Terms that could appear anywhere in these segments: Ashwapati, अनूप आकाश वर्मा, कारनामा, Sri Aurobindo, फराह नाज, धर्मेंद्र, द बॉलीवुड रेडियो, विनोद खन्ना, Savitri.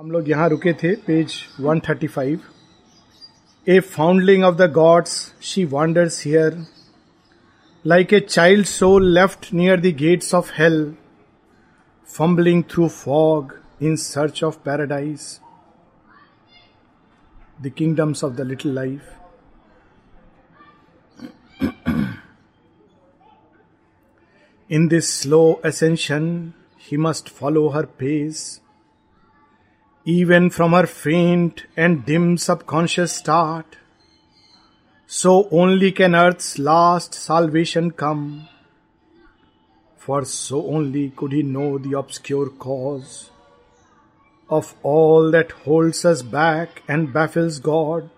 हम लोग यहाँ रुके थे page 135। A foundling of the gods she wanders here like a child soul left near the gates of hell fumbling through fog in search of paradise the kingdoms of the little life. In this slow ascension, he must follow her pace. Even from her faint and dim subconscious start, so only can earth's last salvation come. For so only could he know the obscure cause of all that holds us back and baffles God.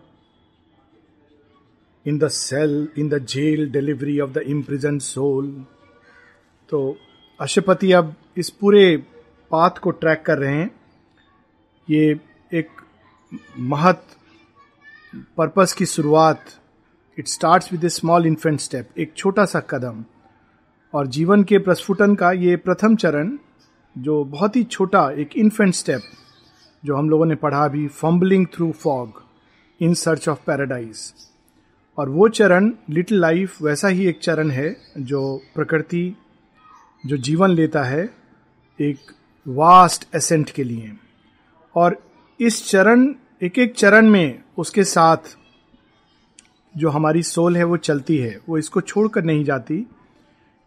In the cell, in the jail delivery of the imprisoned soul. तो अश्वपति अब इस पूरे path को track कर रहे हैं। ये एक महत पर्पस की शुरुआत, it starts with a small infant step, एक छोटा सा कदम, और जीवन के प्रस्फुटन का ये प्रथम चरण जो बहुत ही छोटा एक इन्फेंट स्टेप जो हम लोगों ने पढ़ा अभी, fumbling through fog in search of paradise. और वो चरण लिटिल लाइफ वैसा ही एक चरण है जो प्रकृति जो जीवन लेता है एक वास्ट एसेंट के लिए। और इस चरण एक एक चरण में उसके साथ जो हमारी सोल है वो चलती है, वो इसको छोड़कर नहीं जाती,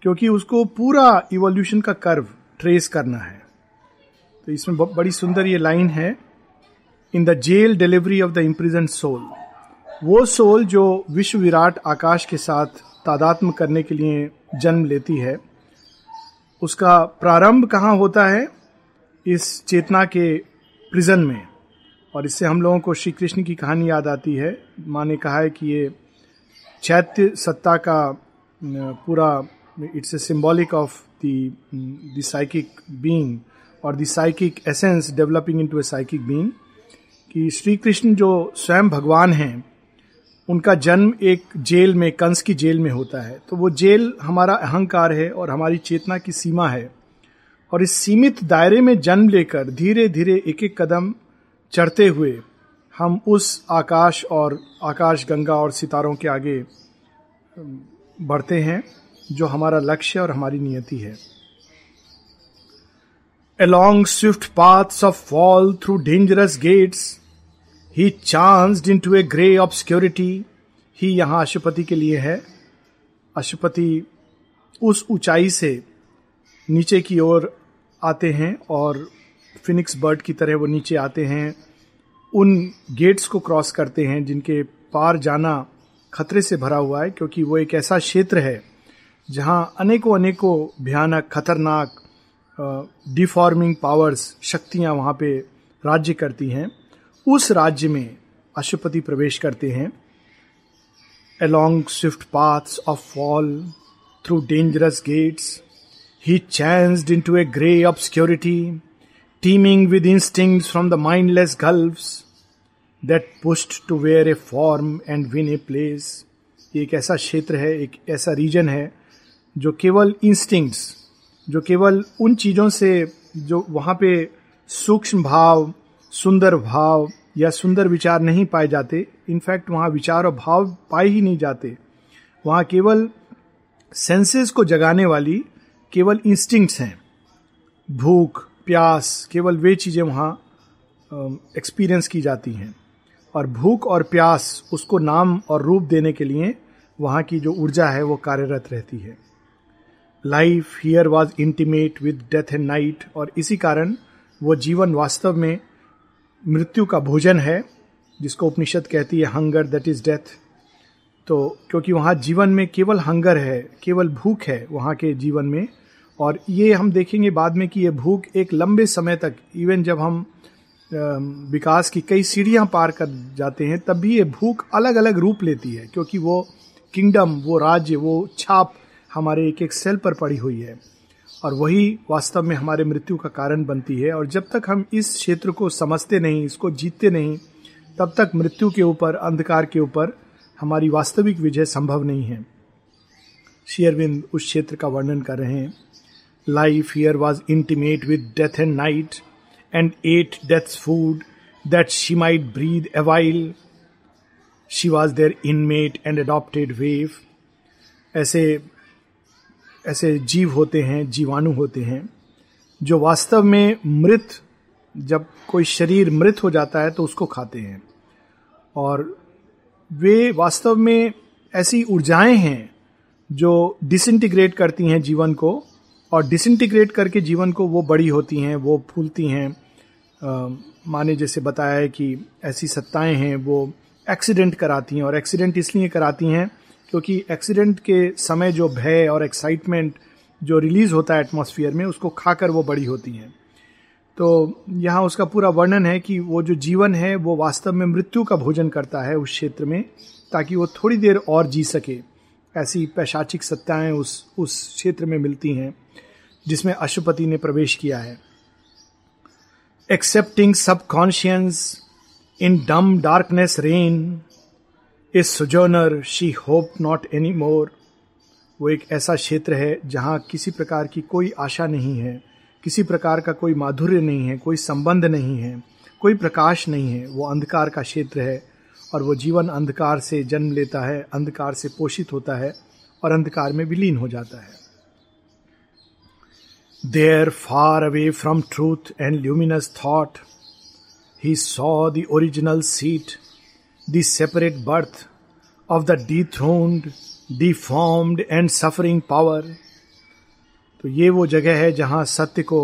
क्योंकि उसको पूरा इवोल्यूशन का कर्व ट्रेस करना है। तो इसमें बड़ी सुंदर ये लाइन है, in the jail delivery of the imprisoned soul. वो सोल जो विश्व विराट आकाश के साथ तादात्म्य करने के लिए जन्म लेती है, उसका प्रारंभ कहाँ होता है? इस चेतना के प्रिजन में। और इससे हम लोगों को श्री कृष्ण की कहानी याद आती है। माँ ने कहा है कि ये चैत्य सत्ता का पूरा, it's a symbolic of the psychic being और the psychic essence developing into a psychic being, कि श्री कृष्ण जो स्वयं भगवान हैं उनका जन्म एक जेल में, कंस की जेल में होता है। तो वो जेल हमारा अहंकार है और हमारी चेतना की सीमा है, और इस सीमित दायरे में जन्म लेकर धीरे धीरे एक एक कदम चढ़ते हुए हम उस आकाश और आकाश गंगा और सितारों के आगे बढ़ते हैं जो हमारा लक्ष्य और हमारी नियति है। Along swift paths of fall through dangerous gates He chanced into a grey obscurity। ही यहाँ अश्वपति के लिए है। अश्वपति उस ऊंचाई से नीचे की ओर आते हैं और फिनिक्स बर्ड की तरह वो नीचे आते हैं, उन गेट्स को क्रॉस करते हैं जिनके पार जाना खतरे से भरा हुआ है, क्योंकि वो एक ऐसा क्षेत्र है जहाँ अनेकों अनेकों भयानक खतरनाक डिफॉर्मिंग पावर्स, शक्तियाँ वहाँ पे राज्य करती हैं। उस राज्य में अश्वपति प्रवेश करते हैं। Along swift paths of fall through dangerous gates he chanced into a grey obscurity teeming with instincts from the mindless gulfs that pushed to wear a form and win a place. एक ऐसा क्षेत्र है, एक ऐसा reason है जो केवल instincts, जो केवल उन चीज़ों से जो वहाँ पे सूक्ष्म भाव, सुंदर भाव या सुंदर विचार नहीं पाए जाते, इनफैक्ट वहाँ विचार और भाव पाए ही नहीं जाते, वहाँ केवल सेंसेस को जगाने वाली केवल इंस्टिंक्ट्स हैं। भूख, प्यास, केवल वे चीज़ें वहाँ एक्सपीरियंस की जाती हैं, और भूख और प्यास उसको नाम और रूप देने के लिए वहाँ की जो ऊर्जा है वो कार्यरत रहती है। Life here was intimate with death and night, और इसी कारण वो जीवन वास्तव में मृत्यु का भोजन है, जिसको उपनिषद कहती है हंगर दैट इज डेथ। तो क्योंकि वहाँ जीवन में केवल हंगर है, केवल भूख है वहाँ के जीवन में, और ये हम देखेंगे बाद में कि ये भूख एक लंबे समय तक, इवन जब हम विकास की कई सीढ़ियाँ पार कर जाते हैं तब भी ये भूख अलग अलग रूप लेती है, क्योंकि वो किंगडम, वो राज्य, वो छाप हमारे एक एक सेल पर पड़ी हुई है, और वही वास्तव में हमारे मृत्यु का कारण बनती है। और जब तक हम इस क्षेत्र को समझते नहीं, इसको जीतते नहीं, तब तक मृत्यु के ऊपर, अंधकार के ऊपर हमारी वास्तविक विजय संभव नहीं है। श्री अरविंद उस क्षेत्र का वर्णन कर रहे हैं। Life here was intimate with death and night and ate death's food that she might breathe a while. She was their inmate and adopted wave. ऐसे जीव होते हैं, जीवाणु होते हैं, जो वास्तव में मृत, जब कोई शरीर मृत हो जाता है तो उसको खाते हैं, और वे वास्तव में ऐसी ऊर्जाएं हैं जो डिसइंटीग्रेट करती हैं जीवन को, और डिसइंटीग्रेट करके जीवन को वो बड़ी होती हैं, वो फूलती हैं. माने जैसे बताया है कि ऐसी सत्ताएं हैं वो एक्सीडेंट कराती हैं, और एक्सीडेंट इसलिए कराती हैं क्योंकि एक्सीडेंट के समय जो भय और एक्साइटमेंट जो रिलीज होता है एटमॉस्फेयर में, उसको खाकर वो बड़ी होती हैं. तो यहाँ उसका पूरा वर्णन है कि वो जो जीवन है वो वास्तव में मृत्यु का भोजन करता है उस क्षेत्र में, ताकि वो थोड़ी देर और जी सके. ऐसी पैशाचिक सत्ताएं उस क्षेत्र में मिलती हैं जिसमें अश्वपति ने प्रवेश किया है. एक्सेप्टिंग सबकॉन्शियस इन डम darkness reign is sojourner she hope not any more. वो एक ऐसा क्षेत्र है जहाँ किसी प्रकार की कोई आशा नहीं है, किसी प्रकार का कोई माधुर्य नहीं है, कोई संबंध नहीं है, कोई प्रकाश नहीं है. वो अंधकार का क्षेत्र है, और वो जीवन अंधकार से जन्म लेता है, अंधकार से पोषित होता है, और अंधकार में विलीन हो जाता है. There far away from truth and luminous thought he saw the original seat, the separate birth of the dethroned, deformed and suffering power. तो ये वो जगह है जहाँ सत्य को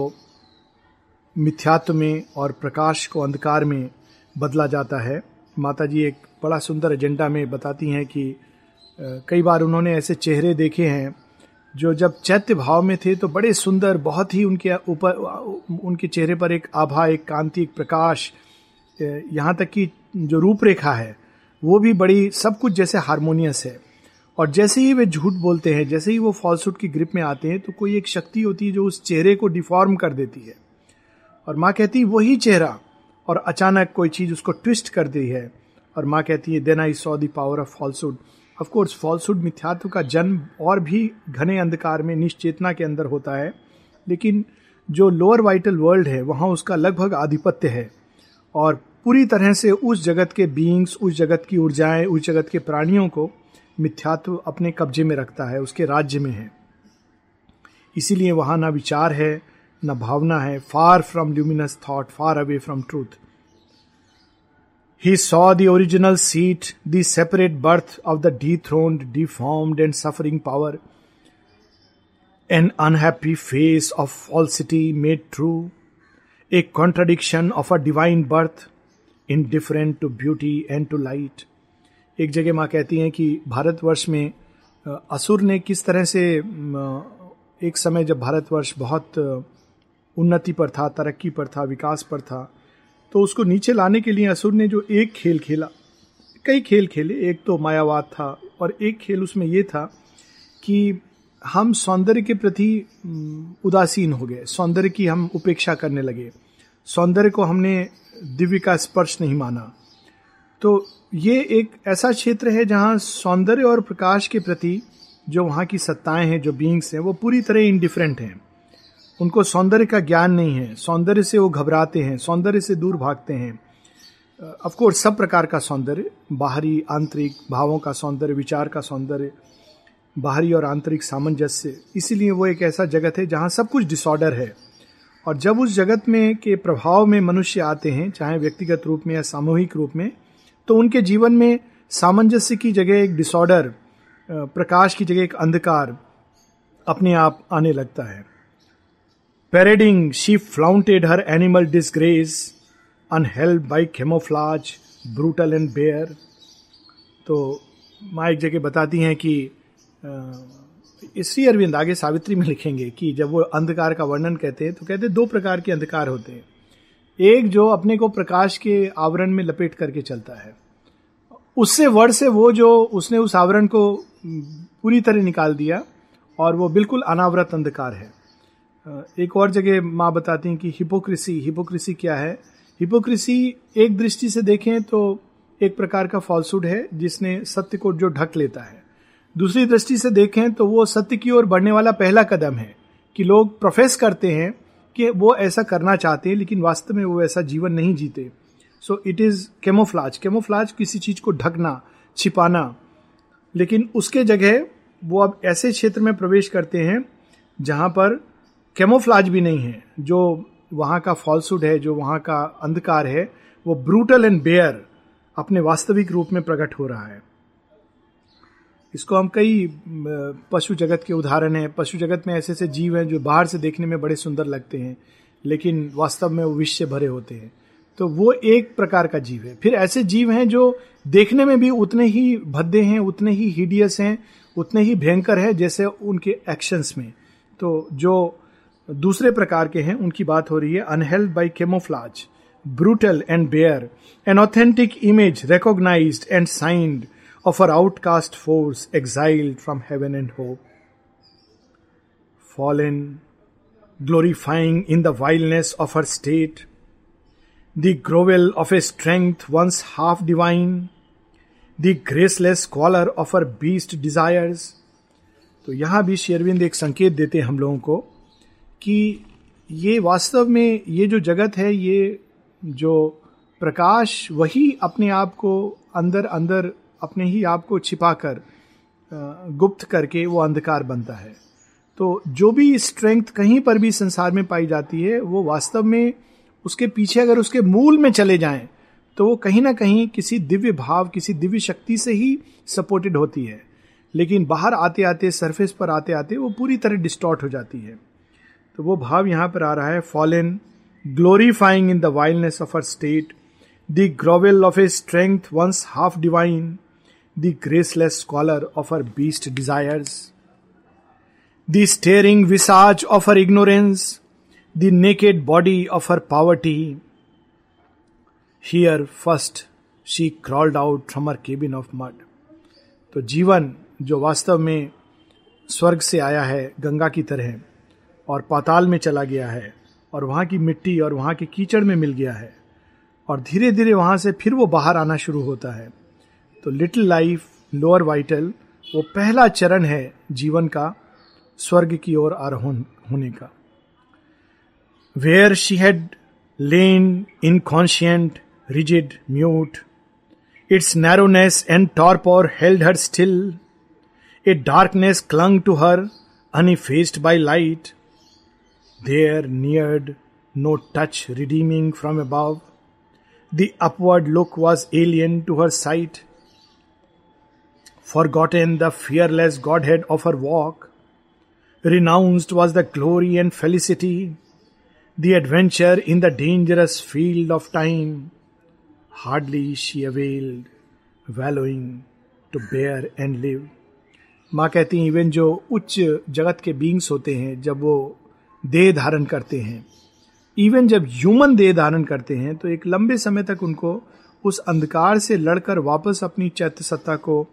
मिथ्यात्व में और प्रकाश को अंधकार में बदला जाता है. माता जी एक बड़ा सुंदर एजेंडा में बताती हैं कि कई बार उन्होंने ऐसे चेहरे देखे हैं जो जब चैत्य भाव में थे तो बड़े सुंदर, बहुत ही उनके ऊपर, उनके चेहरे पर एक आभा, एक कांति, एक प्रकाश, यहाँ तक कि जो रूपरेखा है वो भी बड़ी, सब कुछ जैसे हार्मोनियस है. और जैसे ही वे झूठ बोलते हैं, जैसे ही वो फॉल्सहुड की ग्रिप में आते हैं, तो कोई एक शक्ति होती है जो उस चेहरे को डिफॉर्म कर देती है. और माँ कहती है वही चेहरा, और अचानक कोई चीज़ उसको ट्विस्ट कर दी है. और माँ कहती है then I saw the power of falsehood. Of course falsehood, मिथ्यात्व का जन्म और भी घने अंधकार में, निश्चेतना के अंदर होता है, लेकिन जो लोअर वाइटल वर्ल्ड है वहाँ उसका लगभग आधिपत्य है, और पूरी तरह से उस जगत के बीइंग्स, उस जगत की ऊर्जाएँ, उस जगत के प्राणियों को मिथ्यात्व अपने कब्जे में रखता है, उसके राज्य में है. इसीलिए वहाँ ना विचार है, ना भावना है. Far from luminous thought, far away from truth. He saw the original seat, the separate birth of the dethroned, deformed and suffering power. An unhappy face of falsity made true, a contradiction of a divine birth, indifferent to beauty and to light. एक जगह माँ कहती हैं कि भारतवर्ष में असुर ने किस तरह से, एक समय जब भारतवर्ष बहुत उन्नति पर था, तरक्की पर था, विकास पर था, तो उसको नीचे लाने के लिए असुर ने जो एक खेल खेला, कई खेल खेले, एक तो मायावाद था, और एक खेल उसमें ये था कि हम सौंदर्य के प्रति उदासीन हो गए, सौंदर्य की हम उपेक्षा करने लगे, सौंदर्य को हमने दिव्य का स्पर्श नहीं माना. तो ये एक ऐसा क्षेत्र है जहाँ सौंदर्य और प्रकाश के प्रति जो वहाँ की सत्ताएं हैं, जो बीइंग्स हैं, वो पूरी तरह इंडिफरेंट हैं. उनको सौंदर्य का ज्ञान नहीं है, सौंदर्य से वो घबराते हैं, सौंदर्य से दूर भागते हैं. ऑफ कोर्स सब प्रकार का सौंदर्य, बाहरी आंतरिक भावों का सौंदर्य, विचार का सौंदर्य, बाहरी और आंतरिक सामंजस्य. इसीलिए वो एक ऐसा जगत है जहाँ सब कुछ डिसऑर्डर है, और जब उस जगत में के प्रभाव में मनुष्य आते हैं, चाहे व्यक्तिगत रूप में या सामूहिक रूप में, तो उनके जीवन में सामंजस्य की जगह एक डिसऑर्डर, प्रकाश की जगह एक अंधकार अपने आप आने लगता है. Parading she flaunted her animal disgrace, unhelped by camouflage, brutal and bare. तो माँ एक जगह बताती हैं कि श्री अरविंद आगे सावित्री में लिखेंगे कि जब वो अंधकार का वर्णन कहते हैं तो कहते हैं दो प्रकार के अंधकार होते हैं. एक जो अपने को प्रकाश के आवरण में लपेट करके चलता है, उससे वड़ से वो जो उसने उस आवरण को पूरी तरह निकाल दिया और वो बिल्कुल अनावृत अंधकार है. एक और जगह माँ बताती हैं कि हिपोक्रेसी, हिपोक्रेसी क्या है? हिपोक्रेसी एक दृष्टि से देखें तो एक प्रकार का फॉल्सहुड है जिसने सत्य को जो ढक लेता है. दूसरी दृष्टि से देखें तो वो सत्य की ओर बढ़ने वाला पहला कदम है कि लोग प्रोफेस करते हैं कि वो ऐसा करना चाहते हैं लेकिन वास्तव में वो ऐसा जीवन नहीं जीते. So it is camouflage. Camouflage किसी चीज़ को ढकना, छिपाना. लेकिन उसके जगह वो अब ऐसे क्षेत्र में प्रवेश करते हैं जहाँ पर कैमोफ्लाज भी नहीं है. जो वहाँ का फॉल्सहुड है, जो वहाँ का अंधकार है, वो ब्रूटल एंड बेयर अपने वास्तविक रूप में प्रकट हो रहा है. इसको हम कई पशु जगत के उदाहरण हैं. पशु जगत में ऐसे ऐसे जीव हैं जो बाहर से देखने में बड़े सुंदर लगते हैं लेकिन वास्तव में वो विष से भरे होते हैं. तो वो एक प्रकार का जीव है. फिर ऐसे जीव हैं जो देखने में भी उतने ही भद्दे हैं, उतने ही हिडियस हैं, उतने ही भयंकर हैं जैसे उनके एक्शंस में. तो जो दूसरे प्रकार के हैं उनकी बात हो रही है. अनहेल्ड by camouflage, brutal and bare, an authentic image recognised and signed of our outcast force exiled from heaven and hope, fallen glorifying in the wildness of her state, the grovel of a strength once half divine, the graceless squalor of her beast desires. तो यहाँ भी शेरविंद एक संकेत देते हैं हम लोगों को कि ये वास्तव में ये जो जगत है, ये जो प्रकाश, वही अपने आप को अंदर अंदर अपने ही आप को छिपाकर, गुप्त करके वो अंधकार बनता है. तो जो भी स्ट्रेंथ कहीं पर भी संसार में पाई जाती है, वो वास्तव में उसके पीछे अगर उसके मूल में चले जाएं तो वो कहीं ना कहीं किसी दिव्य भाव, किसी दिव्य शक्ति से ही सपोर्टेड होती है. लेकिन बाहर आते आते, सरफेस पर आते आते वो पूरी तरह डिस्टॉर्ट हो जाती है. तो वो भाव यहाँ पर आ रहा है. Fallen glorifying in the wildness of her state, the grovel of a strength once half divine, the graceless squalor of her beast desires, the staring visage of her ignorance, the naked body of her poverty. Here first she crawled out from her cabin of mud. तो जीवन जो वास्तव में स्वर्ग से आया है गंगा की तरह और पाताल में चला गया है और वहाँ की मिट्टी और वहाँ के कीचड़ में मिल गया है और धीरे धीरे वहाँ से फिर वो बाहर आना शुरू होता है. तो लिटिल लाइफ, लोअर वाइटल, वो पहला चरण है जीवन का स्वर्ग की ओर आरोहण होने का. Where she had lain inconscient, rigid, mute, its narrowness and torpor held her still, a darkness clung to her, uneffaced by light. There neared no touch redeeming from above, the upward look was alien to her sight. Forgotten the fearless Godhead of her walk, renounced was the glory and felicity, the adventure in the dangerous field of time. Hardly she availed, valoring to bear and live. माँ कहती हैं even जो उच्च जगत के beings होते हैं, जब वो देह धारण करते हैं, इवन जब ह्यूमन देह धारण करते हैं, तो एक लंबे समय तक उनको उस अंधकार से लड़कर वापस अपनी चैत्य सत्ता को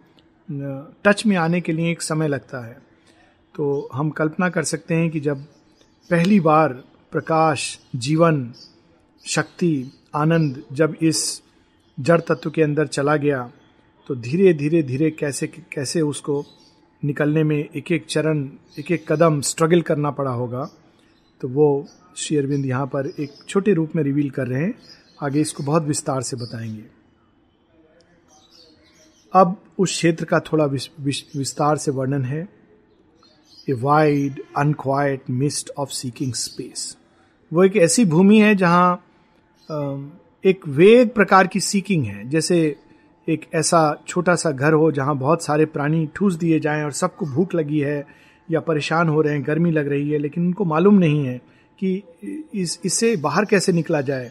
टच में आने के लिए एक समय लगता है. तो हम कल्पना कर सकते हैं कि जब पहली बार प्रकाश, जीवन, शक्ति, आनंद जब इस जड़ तत्व के अंदर चला गया तो धीरे धीरे धीरे कैसे कैसे उसको निकलने में एक एक चरण, एक एक कदम स्ट्रगल करना पड़ा होगा. तो वो श्री अरविंद यहाँ पर एक छोटे रूप में रिवील कर रहे हैं. आगे इसको बहुत विस्तार से बताएंगे. अब उस क्षेत्र का थोड़ा विस्तार से वर्णन है. A wide unquiet mist of seeking space. वो एक ऐसी भूमि है जहाँ एक वेग प्रकार की सीकिंग है. जैसे एक ऐसा छोटा सा घर हो जहाँ बहुत सारे प्राणी ठूस दिए जाएं और सबको भूख लगी है या परेशान हो रहे हैं, गर्मी लग रही है, लेकिन उनको मालूम नहीं है कि इससे बाहर कैसे निकला जाए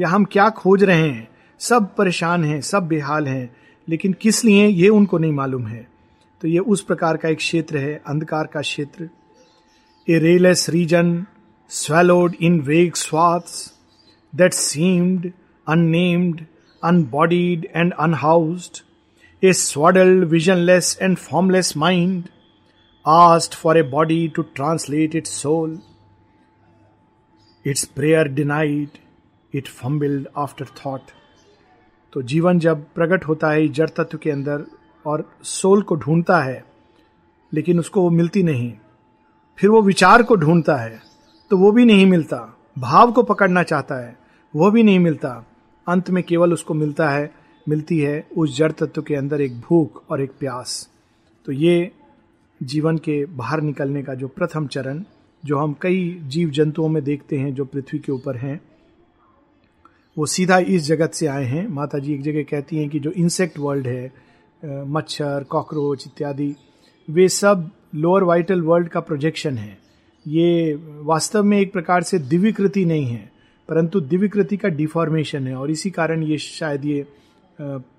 या हम क्या खोज रहे हैं. सब परेशान हैं, सब बेहाल हैं, लेकिन किस लिए ये उनको नहीं मालूम है. तो ये उस प्रकार का एक क्षेत्र है, अंधकार का क्षेत्र. A rayless region swallowed in vague swaths that seemed unnamed, unbodied and unhoused, a swaddled, visionless and formless mind asked for a body to translate its soul. Its prayer denied, it fumbled after thought. तो जीवन जब प्रकट होता है जड़ तत्व के अंदर और सोल को ढूंढता है, लेकिन उसको वो मिलती नहीं. फिर वो विचार को ढूंढता है, तो वो भी नहीं मिलता। भाव को पकड़ना चाहता है, वो भी नहीं मिलता। अंत में केवल उसको मिलता है, मिलती है उस जड़ तत्व के अंदर एक भूख और एक प्यास। तो ये जीवन के बाहर निकलने का जो प्रथम चरण, जो हम कई जीव जंतुओं में देखते हैं जो पृथ्वी के ऊपर हैं, वो सीधा इस जगत से आए हैं। माता जी एक जगह कहती हैं कि जो इंसेक्ट वर्ल्ड है, मच्छर, कॉकरोच इत्यादि, वे सब लोअर वाइटल वर्ल्ड का प्रोजेक्शन है। ये वास्तव में एक प्रकार से दिव्यकृति नहीं है, परंतु दिव्यकृति का डिफॉर्मेशन है, और इसी कारण ये शायद ये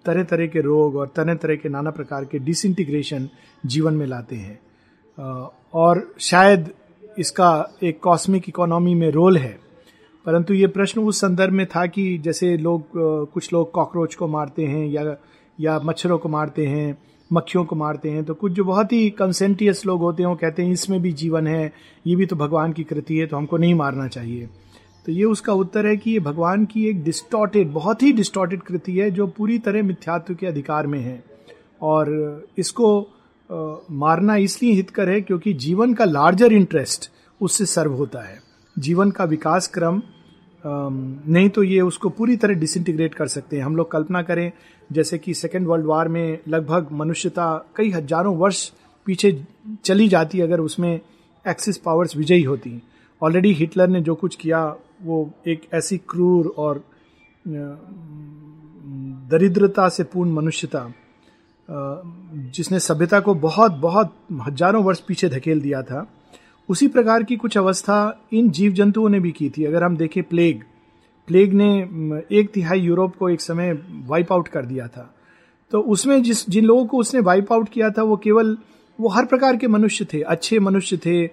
तरह तरह के रोग और तरह तरह के नाना प्रकार के डिसइंटीग्रेशन जीवन में लाते हैं, और शायद इसका एक कॉस्मिक इकोनॉमी में रोल है। परंतु ये प्रश्न उस संदर्भ में था कि जैसे लोग, कुछ लोग कॉकरोच को मारते हैं या मच्छरों को मारते हैं, मक्खियों को मारते हैं, तो कुछ जो बहुत ही कंसेंटियस लोग होते हैं वो कहते हैं इसमें भी जीवन है, ये भी तो भगवान की कृति है, तो हमको नहीं मारना चाहिए। तो ये उसका उत्तर है कि ये भगवान की एक डिस्टॉर्टेड, बहुत ही डिस्टॉर्टेड कृति है जो पूरी तरह मिथ्यात्व के अधिकार में है, और इसको मारना इसलिए हितकर है क्योंकि जीवन का लार्जर इंटरेस्ट उससे सर्व होता है। जीवन का विकास क्रम नहीं तो ये उसको पूरी तरह डिसइंटीग्रेट कर सकते हैं। हम लोग कल्पना करें जैसे कि सेकेंड वर्ल्ड वॉर में लगभग मनुष्यता कई हजारों वर्ष पीछे चली जाती अगर उसमें एक्सिस पावर्स विजयी होती। ऑलरेडी हिटलर ने जो कुछ किया वो एक ऐसी क्रूर और दरिद्रता से पूर्ण मनुष्यता जिसने सभ्यता को बहुत बहुत हजारों वर्ष पीछे धकेल दिया था, उसी प्रकार की कुछ अवस्था इन जीव जंतुओं ने भी की थी। अगर हम देखें प्लेग ने 1/3 यूरोप को एक समय वाइप आउट कर दिया था, तो उसमें जिन लोगों को उसने वाइप आउट किया था वो हर प्रकार के मनुष्य थे, अच्छे मनुष्य थे,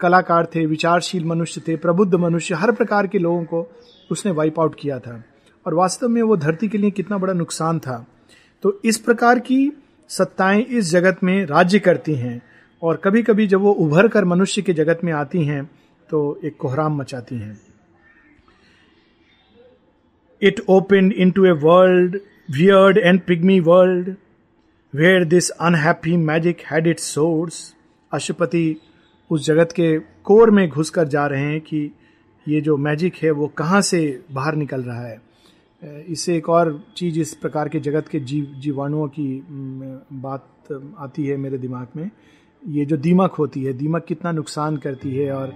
कलाकार थे, विचारशील मनुष्य थे, प्रबुद्ध मनुष्य, हर प्रकार के लोगों को उसने वाइप आउट किया था, और वास्तव में वो धरती के लिए कितना बड़ा नुकसान था। तो इस प्रकार की सत्ताएं इस जगत में राज्य करती हैं, और कभी कभी जब वो उभर कर मनुष्य के जगत में आती हैं तो एक कोहराम मचाती हैं। It opened into a world, weird and pygmy world, where this unhappy magic had its source. Ashwapati उस जगत के कोर में घुस कर जा रहे हैं कि ये जो मैजिक है वो कहाँ से बाहर निकल रहा है। इससे एक और चीज़ इस प्रकार के जगत के जीवाणुओं की बात आती है मेरे दिमाग में। ये जो दीमक होती है, दीमक कितना नुकसान करती है और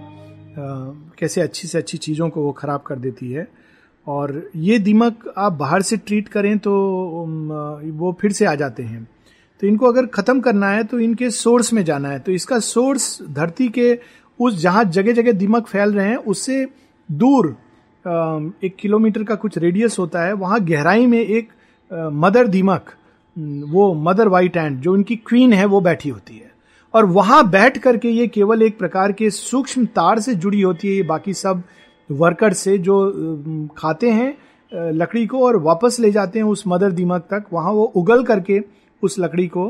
कैसे अच्छी से अच्छी चीज़ों को वो ख़राब कर देती है। और ये दीमक आप बाहर से ट्रीट करें तो वो फिर से आ जाते हैं। तो इनको अगर ख़त्म करना है तो इनके सोर्स में जाना है। तो इसका सोर्स धरती के उस, जहाँ जगह जगह दीमक फैल रहे हैं, उससे दूर 1 किलोमीटर का कुछ रेडियस होता है, वहाँ गहराई में एक मदर दीमक, वो मदर वाइट एंड जो इनकी क्वीन है, वो बैठी होती है, और वहां बैठ करके ये केवल एक प्रकार के सूक्ष्म तार से जुड़ी होती है, ये बाकी सब वर्कर से जो खाते हैं लकड़ी को और वापस ले जाते हैं उस मदर दीमक तक। वहां वो उगल करके उस लकड़ी को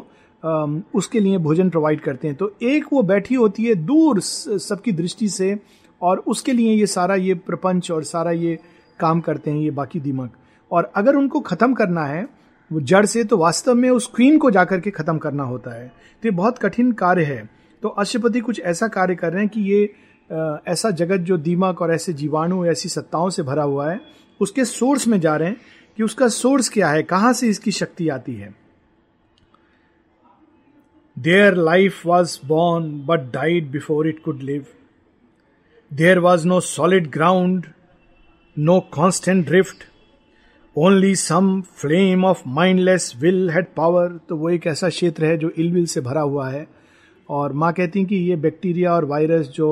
उसके लिए भोजन प्रोवाइड करते हैं। तो एक वो बैठी होती है दूर सबकी दृष्टि से, और उसके लिए ये सारा ये प्रपंच और सारा ये काम करते हैं ये बाकी दीमक। और अगर उनको खत्म करना है वो जड़ से, तो वास्तव में उस क्वीन को जाकर के ख़त्म करना होता है। तो ये बहुत कठिन कार्य है। तो अश्वपति कुछ ऐसा कार्य कर रहे हैं कि ये ऐसा जगत जो दीमक और ऐसे जीवाणु, ऐसी सत्ताओं से भरा हुआ है, उसके सोर्स में जा रहे हैं कि उसका सोर्स क्या है, कहाँ से इसकी शक्ति आती है। There life was born but died before it could live, there was no solid ground, no constant drift, Only some flame of mindless will had power। तो वो एक ऐसा क्षेत्र है जो इलविल से भरा हुआ है, और माँ कहती हैं कि ये बैक्टीरिया और वायरस जो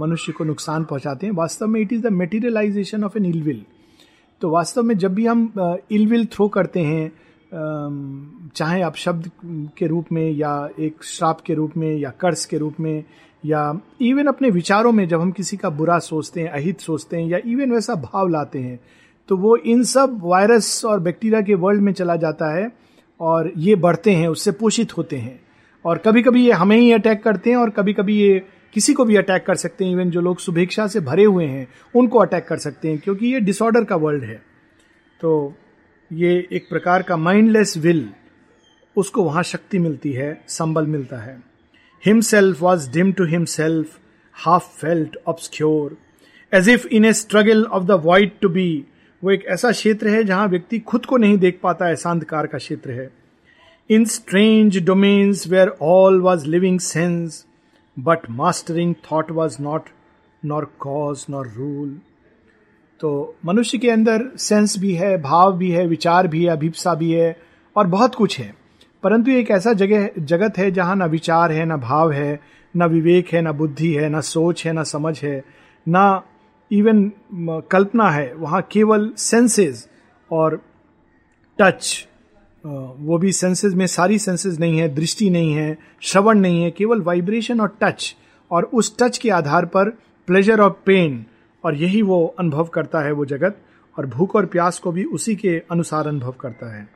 मनुष्य को नुकसान पहुँचाते हैं, वास्तव में it is the materialisation of an ill will. तो वास्तव में जब भी हम इलविल थ्रो करते हैं, चाहे आप शब्द के रूप में या एक श्राप के रूप में या कर्स के रूप में या इवन अपने विचारों में, जब हम किसी का बुरा सोचते हैं, अहित सोचते हैं, या इवन वैसा भाव लाते हैं, तो वो इन सब वायरस और बैक्टीरिया के वर्ल्ड में चला जाता है, और ये बढ़ते हैं, उससे पोषित होते हैं, और कभी कभी ये हमें ही अटैक करते हैं, और कभी कभी ये किसी को भी अटैक कर सकते हैं। इवन जो लोग शुभेच्छा से भरे हुए हैं उनको अटैक कर सकते हैं, क्योंकि ये डिसऑर्डर का वर्ल्ड है। तो ये एक प्रकार का माइंडलेस विल, उसको वहाँ शक्ति मिलती है, संबल मिलता है। Himself was dim to himself half felt, obscure, as if in a struggle of the void to be। वो एक ऐसा क्षेत्र है जहां व्यक्ति खुद को नहीं देख पाता है, ऐसा अंधकार का क्षेत्र है। In strange domains where all was living sense but mastering thought was not nor cause nor rule. तो मनुष्य के अंदर सेंस भी है, भाव भी है, विचार भी है, अभिप्सा भी है और बहुत कुछ है, परंतु एक ऐसा जगत है जहां ना विचार है, ना भाव है, ना विवेक है, ना बुद्धि है, ना सोच है, ना समझ है, ना इवन कल्पना है। वहाँ केवल सेंसेस और टच, वो भी सेंसेस में सारी सेंसेस नहीं है, दृष्टि नहीं है, श्रवण नहीं है, केवल वाइब्रेशन और टच, और उस टच के आधार पर प्लेजर और पेन, और यही वो अनुभव करता है वो जगत, और भूख और प्यास को भी उसी के अनुसार अनुभव करता है।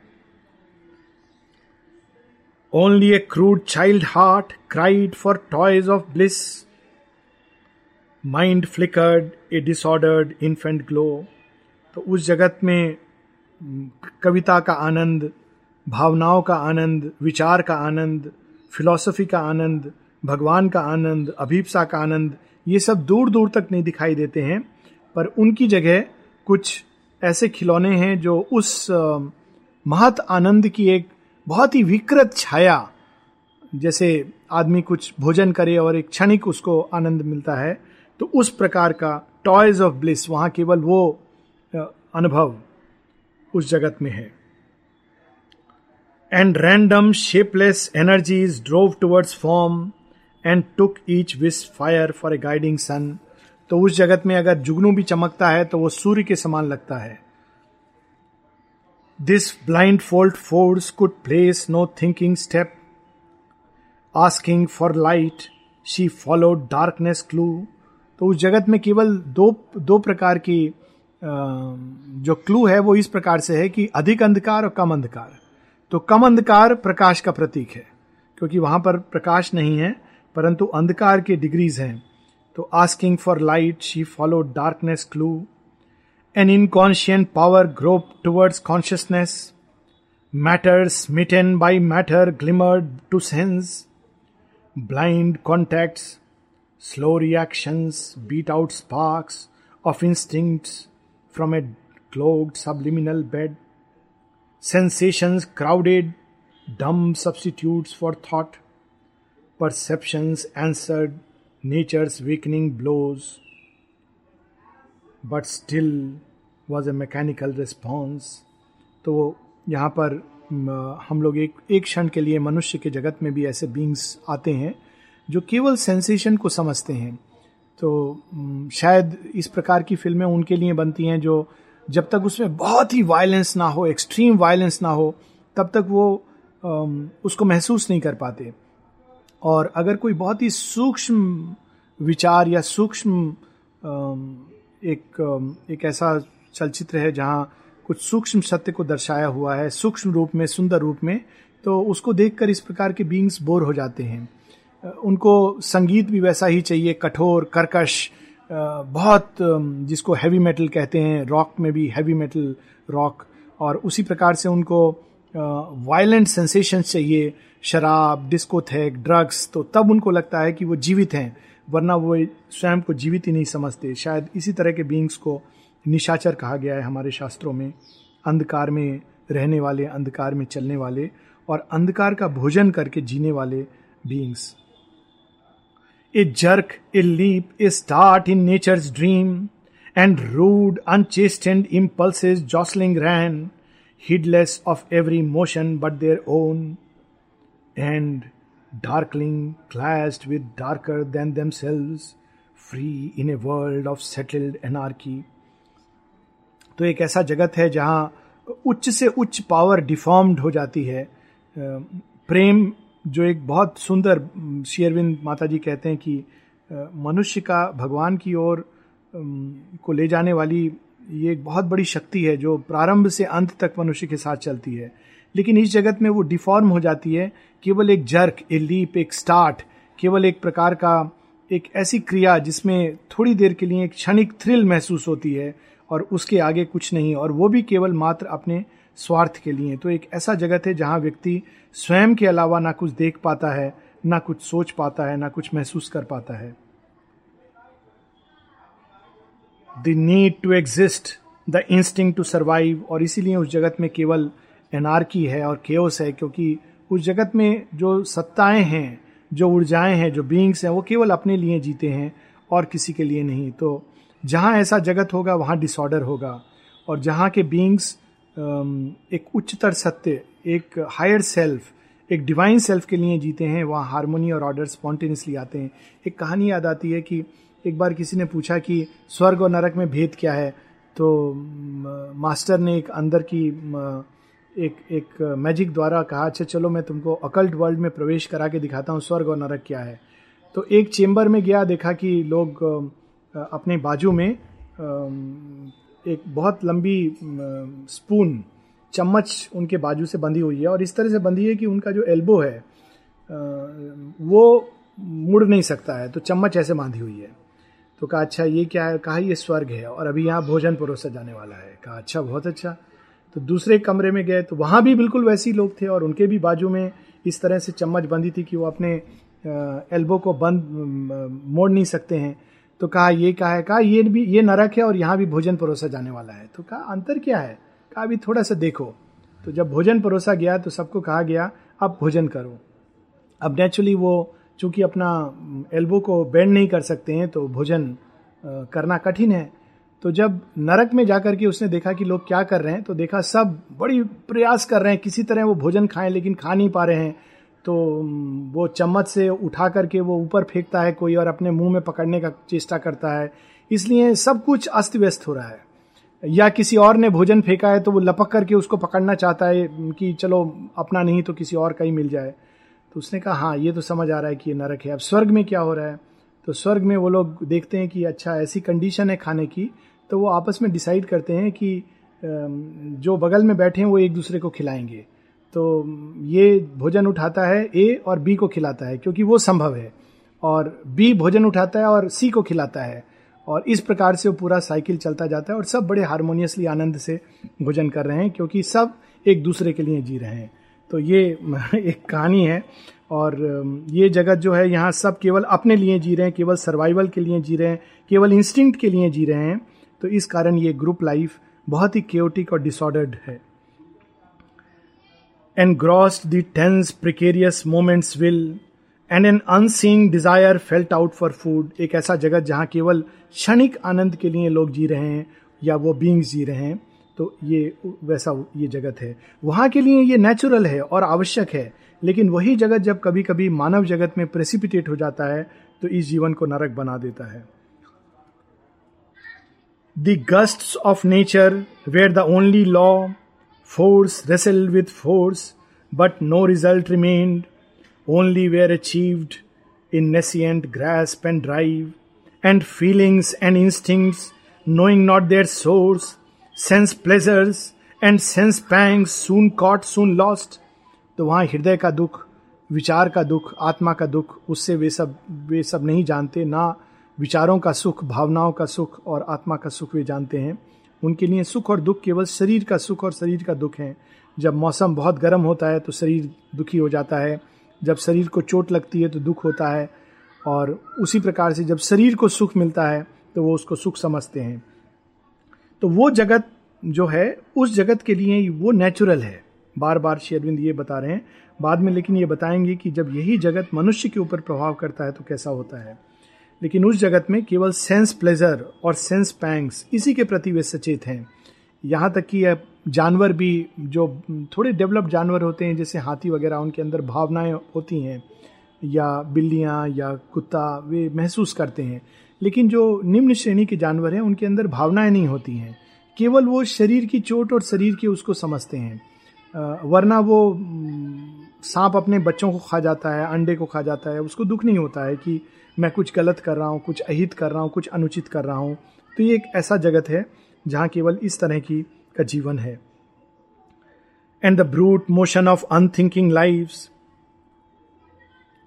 Only a crude child heart cried for toys of bliss. Mind flickered a disordered infant glow. तो उस जगत में कविता का आनंद, भावनाओं का आनंद, विचार का आनंद, फिलॉसफी का आनंद, भगवान का आनंद, अभिप्सा का आनंद, ये सब दूर दूर तक नहीं दिखाई देते हैं, पर उनकी जगह कुछ ऐसे खिलौने हैं जो उस महत आनंद की एक बहुत ही विकृत छाया, जैसे आदमी कुछ भोजन करे और एक क्षणिक उसको आनंद मिलता है, तो उस प्रकार का टॉयज ऑफ ब्लिस, वहां केवल वो अनुभव उस जगत में है। And random shapeless energies drove towards form and took each विस fire for a guiding sun. तो उस जगत में अगर जुगनू भी चमकता है तो वो सूर्य के समान लगता है। This blindfold force could place no thinking step. Asking for light, she followed darkness clue. तो उस जगत में केवल दो प्रकार की जो क्लू है वो इस प्रकार से है कि अधिक अंधकार और कम अंधकार। तो कम अंधकार प्रकाश का प्रतीक है, क्योंकि वहां पर प्रकाश नहीं है, परंतु अंधकार के डिग्रीज हैं। तो asking for light she followed darkness clue. An inconscient power groped towards consciousness. Matter smitten by matter glimmered to sense. Blind contacts, slow reactions beat out sparks of instincts from a clogged subliminal bed. Sensations crowded, dumb substitutes for thought. Perceptions answered nature's weakening blows. But still was a mechanical response. तो यहाँ पर हम लोग एक क्षण के लिए मनुष्य के जगत में भी ऐसे बींग्स आते हैं जो केवल सेंसेशन को समझते हैं। तो शायद इस प्रकार की फिल्में उनके लिए बनती हैं जो जब तक उसमें बहुत ही वायलेंस ना हो, एक्सट्रीम वायलेंस ना हो, तब तक वो उसको महसूस नहीं कर पाते। और अगर कोई बहुत ही सूक्ष्म विचार या सूक्ष्म एक ऐसा चलचित्र है जहाँ कुछ सूक्ष्म सत्य को दर्शाया हुआ है, सूक्ष्म रूप में, सुंदर रूप में, तो उसको देखकर इस प्रकार के बीइंग्स बोर हो जाते हैं। उनको संगीत भी वैसा ही चाहिए, कठोर, कर्कश, बहुत, जिसको हैवी मेटल कहते हैं, रॉक में भी हैवी मेटल रॉक, और उसी प्रकार से उनको वायलेंट सेंसेशंस चाहिए, शराब, डिस्कोथेक, ड्रग्स, तो तब उनको लगता है कि वो जीवित हैं, वरना वो स्वयं को जीवित ही नहीं समझते। शायद इसी तरह के बीइंग्स को निशाचर कहा गया है हमारे शास्त्रों में, अंधकार में रहने वाले, अंधकार में चलने वाले और अंधकार का भोजन करके जीने वाले beings. A jerk, a leap, a start in nature's dream and rude unchastened impulses jostling ran heedless of every motion but their own, and darkling clashed with darker than themselves, free in a world of settled anarchy. तो एक ऐसा जगत है जहाँ उच्च से उच्च power deformed हो जाती है। प्रेम, जो एक बहुत सुंदर, श्री अरविंद माता जी कहते हैं कि मनुष्य का भगवान की ओर को ले जाने वाली ये एक बहुत बड़ी शक्ति है जो प्रारंभ से अंत तक मनुष्य के साथ चलती है, लेकिन इस जगत में वो डिफॉर्म हो जाती है। केवल एक जर्क, एक लीप, एक स्टार्ट, केवल एक प्रकार का, एक ऐसी क्रिया जिसमें थोड़ी देर के लिए एक क्षणिक थ्रिल महसूस होती है और उसके आगे कुछ नहीं, और वो भी केवल मात्र अपने स्वार्थ के लिए। तो एक ऐसा जगत है जहाँ व्यक्ति स्वयं के अलावा ना कुछ देख पाता है, ना कुछ सोच पाता है, ना कुछ महसूस कर पाता है। The need to exist, the instinct to survive. और इसीलिए उस जगत में केवल एनार्की है और केओस है, क्योंकि उस जगत में जो सत्ताएं हैं, जो ऊर्जाएं हैं, जो बींग्स हैं, वो केवल अपने लिए जीते हैं और किसी के लिए नहीं। तो जहाँ ऐसा जगत होगा वहाँ डिसऑर्डर होगा, और जहाँ के बींग्स एक उच्चतर सत्य, एक हायर सेल्फ, एक डिवाइन सेल्फ के लिए जीते हैं, वहाँ हार्मोनी और ऑर्डर स्पॉन्टेनियसली आते हैं। एक कहानी याद आती है कि एक बार किसी ने पूछा कि स्वर्ग और नरक में भेद क्या है, तो मास्टर ने एक अंदर की एक मैजिक द्वारा कहा, अच्छा चलो मैं तुमको अकल्ट वर्ल्ड में प्रवेश करा के दिखाता हूँ स्वर्ग और नरक क्या है। तो एक चेम्बर में गया, देखा कि लोग अपने बाजू में एक बहुत लंबी स्पून, चम्मच उनके बाजू से बंधी हुई है, और इस तरह से बंधी है कि उनका जो एल्बो है वो मुड़ नहीं सकता है, तो चम्मच ऐसे बांधी हुई है। तो कहा अच्छा ये क्या है, कहा ये स्वर्ग है और अभी यहाँ भोजन परोसा जाने वाला है। कहा अच्छा बहुत अच्छा। तो दूसरे कमरे में गए तो वहाँ भी बिल्कुल वैसे ही लोग थे, और उनके भी बाजू में इस तरह से चम्मच बंधी थी कि वो अपने एल्बो को बंद मोड़ नहीं सकते हैं। तो कहा ये क्या है, कहा ये भी, ये नरक है और यहाँ भी भोजन परोसा जाने वाला है। तो कहा अंतर क्या है, कहा अभी थोड़ा सा देखो। तो जब भोजन परोसा गया तो सबको कहा गया अब भोजन करो। अब नेचुरली वो चूंकि अपना एल्बो को बेंड नहीं कर सकते हैं तो भोजन करना कठिन है। तो जब नरक में जाकर के उसने देखा कि लोग क्या कर रहे हैं, तो देखा सब बड़ी प्रयास कर रहे हैं किसी तरह वो भोजन खाएं, लेकिन खा नहीं पा रहे हैं। तो वो चम्मच से उठा करके वो ऊपर फेंकता है कोई, और अपने मुंह में पकड़ने का चेष्टा करता है, इसलिए सब कुछ अस्त व्यस्त हो रहा है। या किसी और ने भोजन फेंका है तो वो लपक करके उसको पकड़ना चाहता है कि चलो अपना नहीं तो किसी और का ही मिल जाए। तो उसने कहा हाँ ये तो समझ आ रहा है कि ये नरक है। अब स्वर्ग में क्या हो रहा है, तो स्वर्ग में वो लोग देखते हैं कि अच्छा ऐसी कंडीशन है खाने की, तो वो आपस में डिसाइड करते हैं कि जो बगल में बैठे हैं वो एक दूसरे को खिलाएंगे। तो ये भोजन उठाता है ए और बी को खिलाता है क्योंकि वो संभव है, और बी भोजन उठाता है और सी को खिलाता है, और इस प्रकार से वो पूरा साइकिल चलता जाता है। और सब बड़े हार्मोनियसली आनंद से भोजन कर रहे हैं क्योंकि सब एक दूसरे के लिए जी रहे हैं। तो ये एक कहानी है, और ये जगत जो है यहाँ सब केवल अपने लिए जी रहे हैं, केवल सर्वाइवल के लिए जी रहे हैं, केवल इंस्टिंक्ट के लिए जी रहे हैं। तो इस कारण ये ग्रुप लाइफ बहुत ही केओटिक और डिसऑर्डर्ड है। Engrossed the tense precarious moments will and an unseen desire felt out for food। एक ऐसा जगत जहाँ केवल क्षणिक आनंद के लिए लोग जी रहे हैं या वो बींग्स जी रहे हैं, तो ये वैसा ये जगत है। वहाँ के लिए ये नेचुरल है और आवश्यक है, लेकिन वही जगत जब कभी कभी मानव जगत में प्रेसिपिटेट हो जाता है तो इस जीवन को नरक बना देता है। The gusts of nature where the only law, force wrestled with force, but no result remained, only were achieved in nascent grasp and drive, and feelings and instincts, knowing not their source, sense pleasures and sense pangs, soon caught, soon lost। तो वहाँ हृदय का दुख, विचार का दुख, आत्मा का दुख, उससे वे सब नहीं जानते, ना विचारों का सुख, भावनाओं का सुख और आत्मा का सुख वे जानते हैं। उनके लिए सुख और दुख केवल शरीर का सुख और शरीर का दुख है। जब मौसम बहुत गर्म होता है तो शरीर दुखी हो जाता है, जब शरीर को चोट लगती है तो दुख होता है, और उसी प्रकार से जब शरीर को सुख मिलता है तो वो उसको सुख समझते हैं। तो वो जगत जो है, उस जगत के लिए वो नेचुरल है। बार बार श्री अरविंद ये बता रहे हैं, बाद में लेकिन ये बताएंगे कि जब यही जगत मनुष्य के ऊपर प्रभाव करता है तो कैसा होता है। लेकिन उस जगत में केवल सेंस प्लेजर और सेंस पैंग्स, इसी के प्रति वे सचेत हैं। यहाँ तक कि जानवर भी, जो थोड़े डेवलप्ड जानवर होते हैं जैसे हाथी वगैरह, उनके अंदर भावनाएं होती हैं, या बिल्लियाँ या कुत्ता, वे महसूस करते हैं। लेकिन जो निम्न श्रेणी के जानवर हैं उनके अंदर भावनाएं नहीं होती हैं, केवल वो शरीर की चोट और शरीर के उसको समझते हैं। वरना वो सांप अपने बच्चों को खा जाता है, अंडे को खा जाता है, उसको दुख नहीं होता है कि मैं कुछ गलत कर रहा हूँ, कुछ अहित कर रहा हूँ, कुछ अनुचित कर रहा हूँ। तो ये एक ऐसा जगत है जहाँ केवल इस तरह की का जीवन है। And the brute motion of unthinking lives,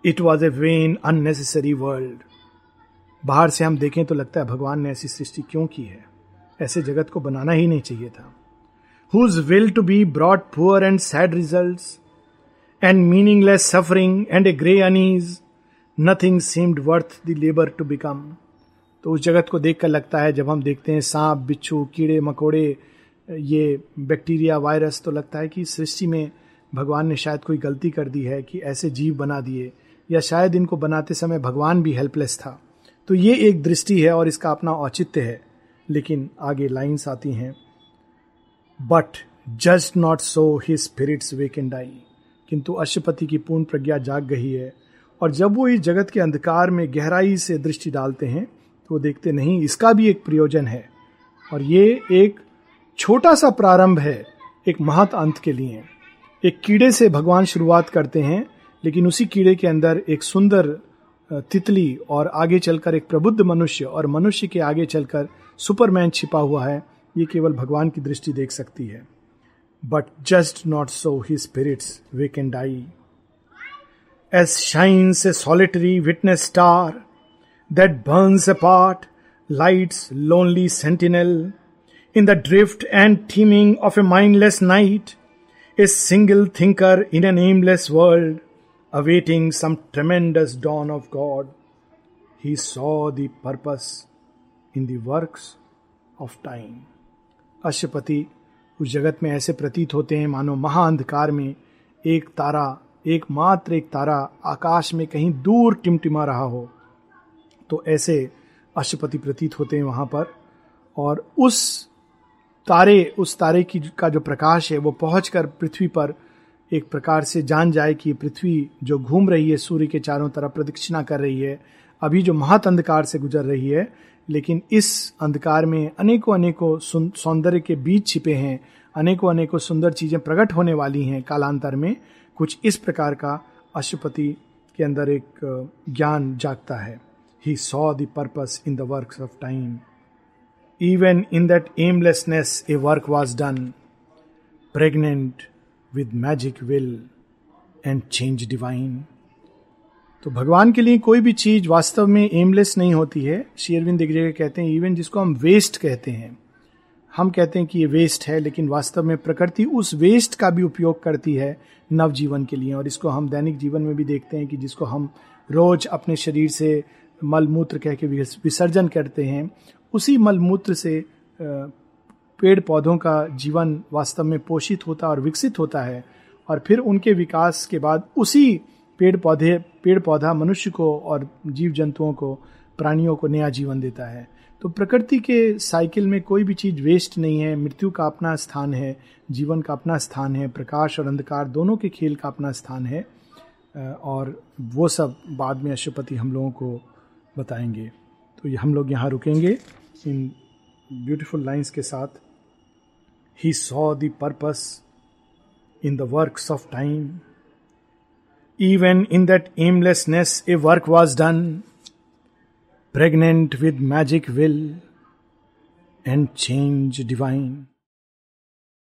it was a vain unnecessary world. बाहर से हम देखें तो लगता है भगवान ने ऐसी सृष्टि क्यों की है, ऐसे जगत को बनाना ही नहीं चाहिए था। Whose will to be brought poor and sad results and meaningless suffering and a grey unease, nothing seemed worth the labor to become। तो उस जगत को देखकर लगता है, जब हम देखते हैं सांप, बिच्छू, कीड़े मकोड़े, ये बैक्टीरिया, वायरस, तो लगता है कि सृष्टि में भगवान ने शायद कोई गलती कर दी है कि ऐसे जीव बना दिए, या शायद इनको बनाते समय भगवान भी हेल्पलेस था। तो ये एक दृष्टि है और इसका अपना औचित्य है। लेकिन आगे लाइन्स आती हैं, but just not so his spirits wake and die. किंतु अश्वपति की पूर्ण प्रज्ञा जाग गई है और जब वो इस जगत के अंधकार में गहराई से दृष्टि डालते हैं तो देखते नहीं इसका भी एक प्रयोजन है, और ये एक छोटा सा प्रारंभ है एक महत अंत के लिए। एक कीड़े से भगवान शुरुआत करते हैं, लेकिन उसी कीड़े के अंदर एक सुंदर तितली और आगे चलकर एक प्रबुद्ध मनुष्य और मनुष्य के आगे चलकर सुपरमैन छिपा हुआ है। ये केवल भगवान की दृष्टि देख सकती है। But just not so his spirits wake and die, as shines a solitary witness star that burns apart lights lonely sentinel in the drift and teeming of a mindless night, a single thinker in a nameless world awaiting some tremendous dawn of God, he saw the purpose in the works of time. Ashwapati उस जगत में ऐसे प्रतीत होते हैं मानो महाअंधकार में एक तारा, एकमात्र एक तारा आकाश में कहीं दूर टिमटिमा रहा हो। तो ऐसे अश्वपति प्रतीत होते हैं वहां पर, और उस तारे की का जो प्रकाश है वो पहुंचकर पृथ्वी पर एक प्रकार से जान जाए कि पृथ्वी जो घूम रही है सूर्य के चारों तरफ प्रदक्षिणा कर रही है, अभी जो महत अंधकार से गुजर रही है, लेकिन इस अंधकार में अनेकों अनेकों सौंदर्य के बीज छिपे हैं, अनेकों अनेकों सुंदर चीजें प्रकट होने वाली हैं कालांतर में। कुछ इस प्रकार का अश्वपति के अंदर एक ज्ञान जागता है। He saw the purpose in the works of time, even in that aimlessness a work was done, pregnant With magic will and change divine. तो भगवान के लिए कोई भी चीज वास्तव में aimless नहीं होती है। श्री अरविंद दिग्विजय कहते हैं, इवन जिसको हम वेस्ट कहते हैं, हम कहते हैं कि ये वेस्ट है, लेकिन वास्तव में प्रकृति उस वेस्ट का भी उपयोग करती है नवजीवन के लिए। और इसको हम दैनिक जीवन में भी देखते हैं कि जिसको हम रोज अपने शरीर से मलमूत्र कह के विसर्जन करते हैं, उसी मलमूत्र से पेड़ पौधों का जीवन वास्तव में पोषित होता और विकसित होता है, और फिर उनके विकास के बाद उसी पेड़ पौधा मनुष्य को और जीव जंतुओं को, प्राणियों को नया जीवन देता है। तो प्रकृति के साइकिल में कोई भी चीज़ वेस्ट नहीं है। मृत्यु का अपना स्थान है, जीवन का अपना स्थान है, प्रकाश और अंधकार दोनों के खेल का अपना स्थान है, और वो सब बाद में अश्वपति हम लोगों को बताएंगे। तो हम लोग यहाँ रुकेंगे इन ब्यूटिफुल लाइन्स के साथ। He saw the purpose in the works of time. Even in that aimlessness, a work was done, pregnant with magic will and change divine.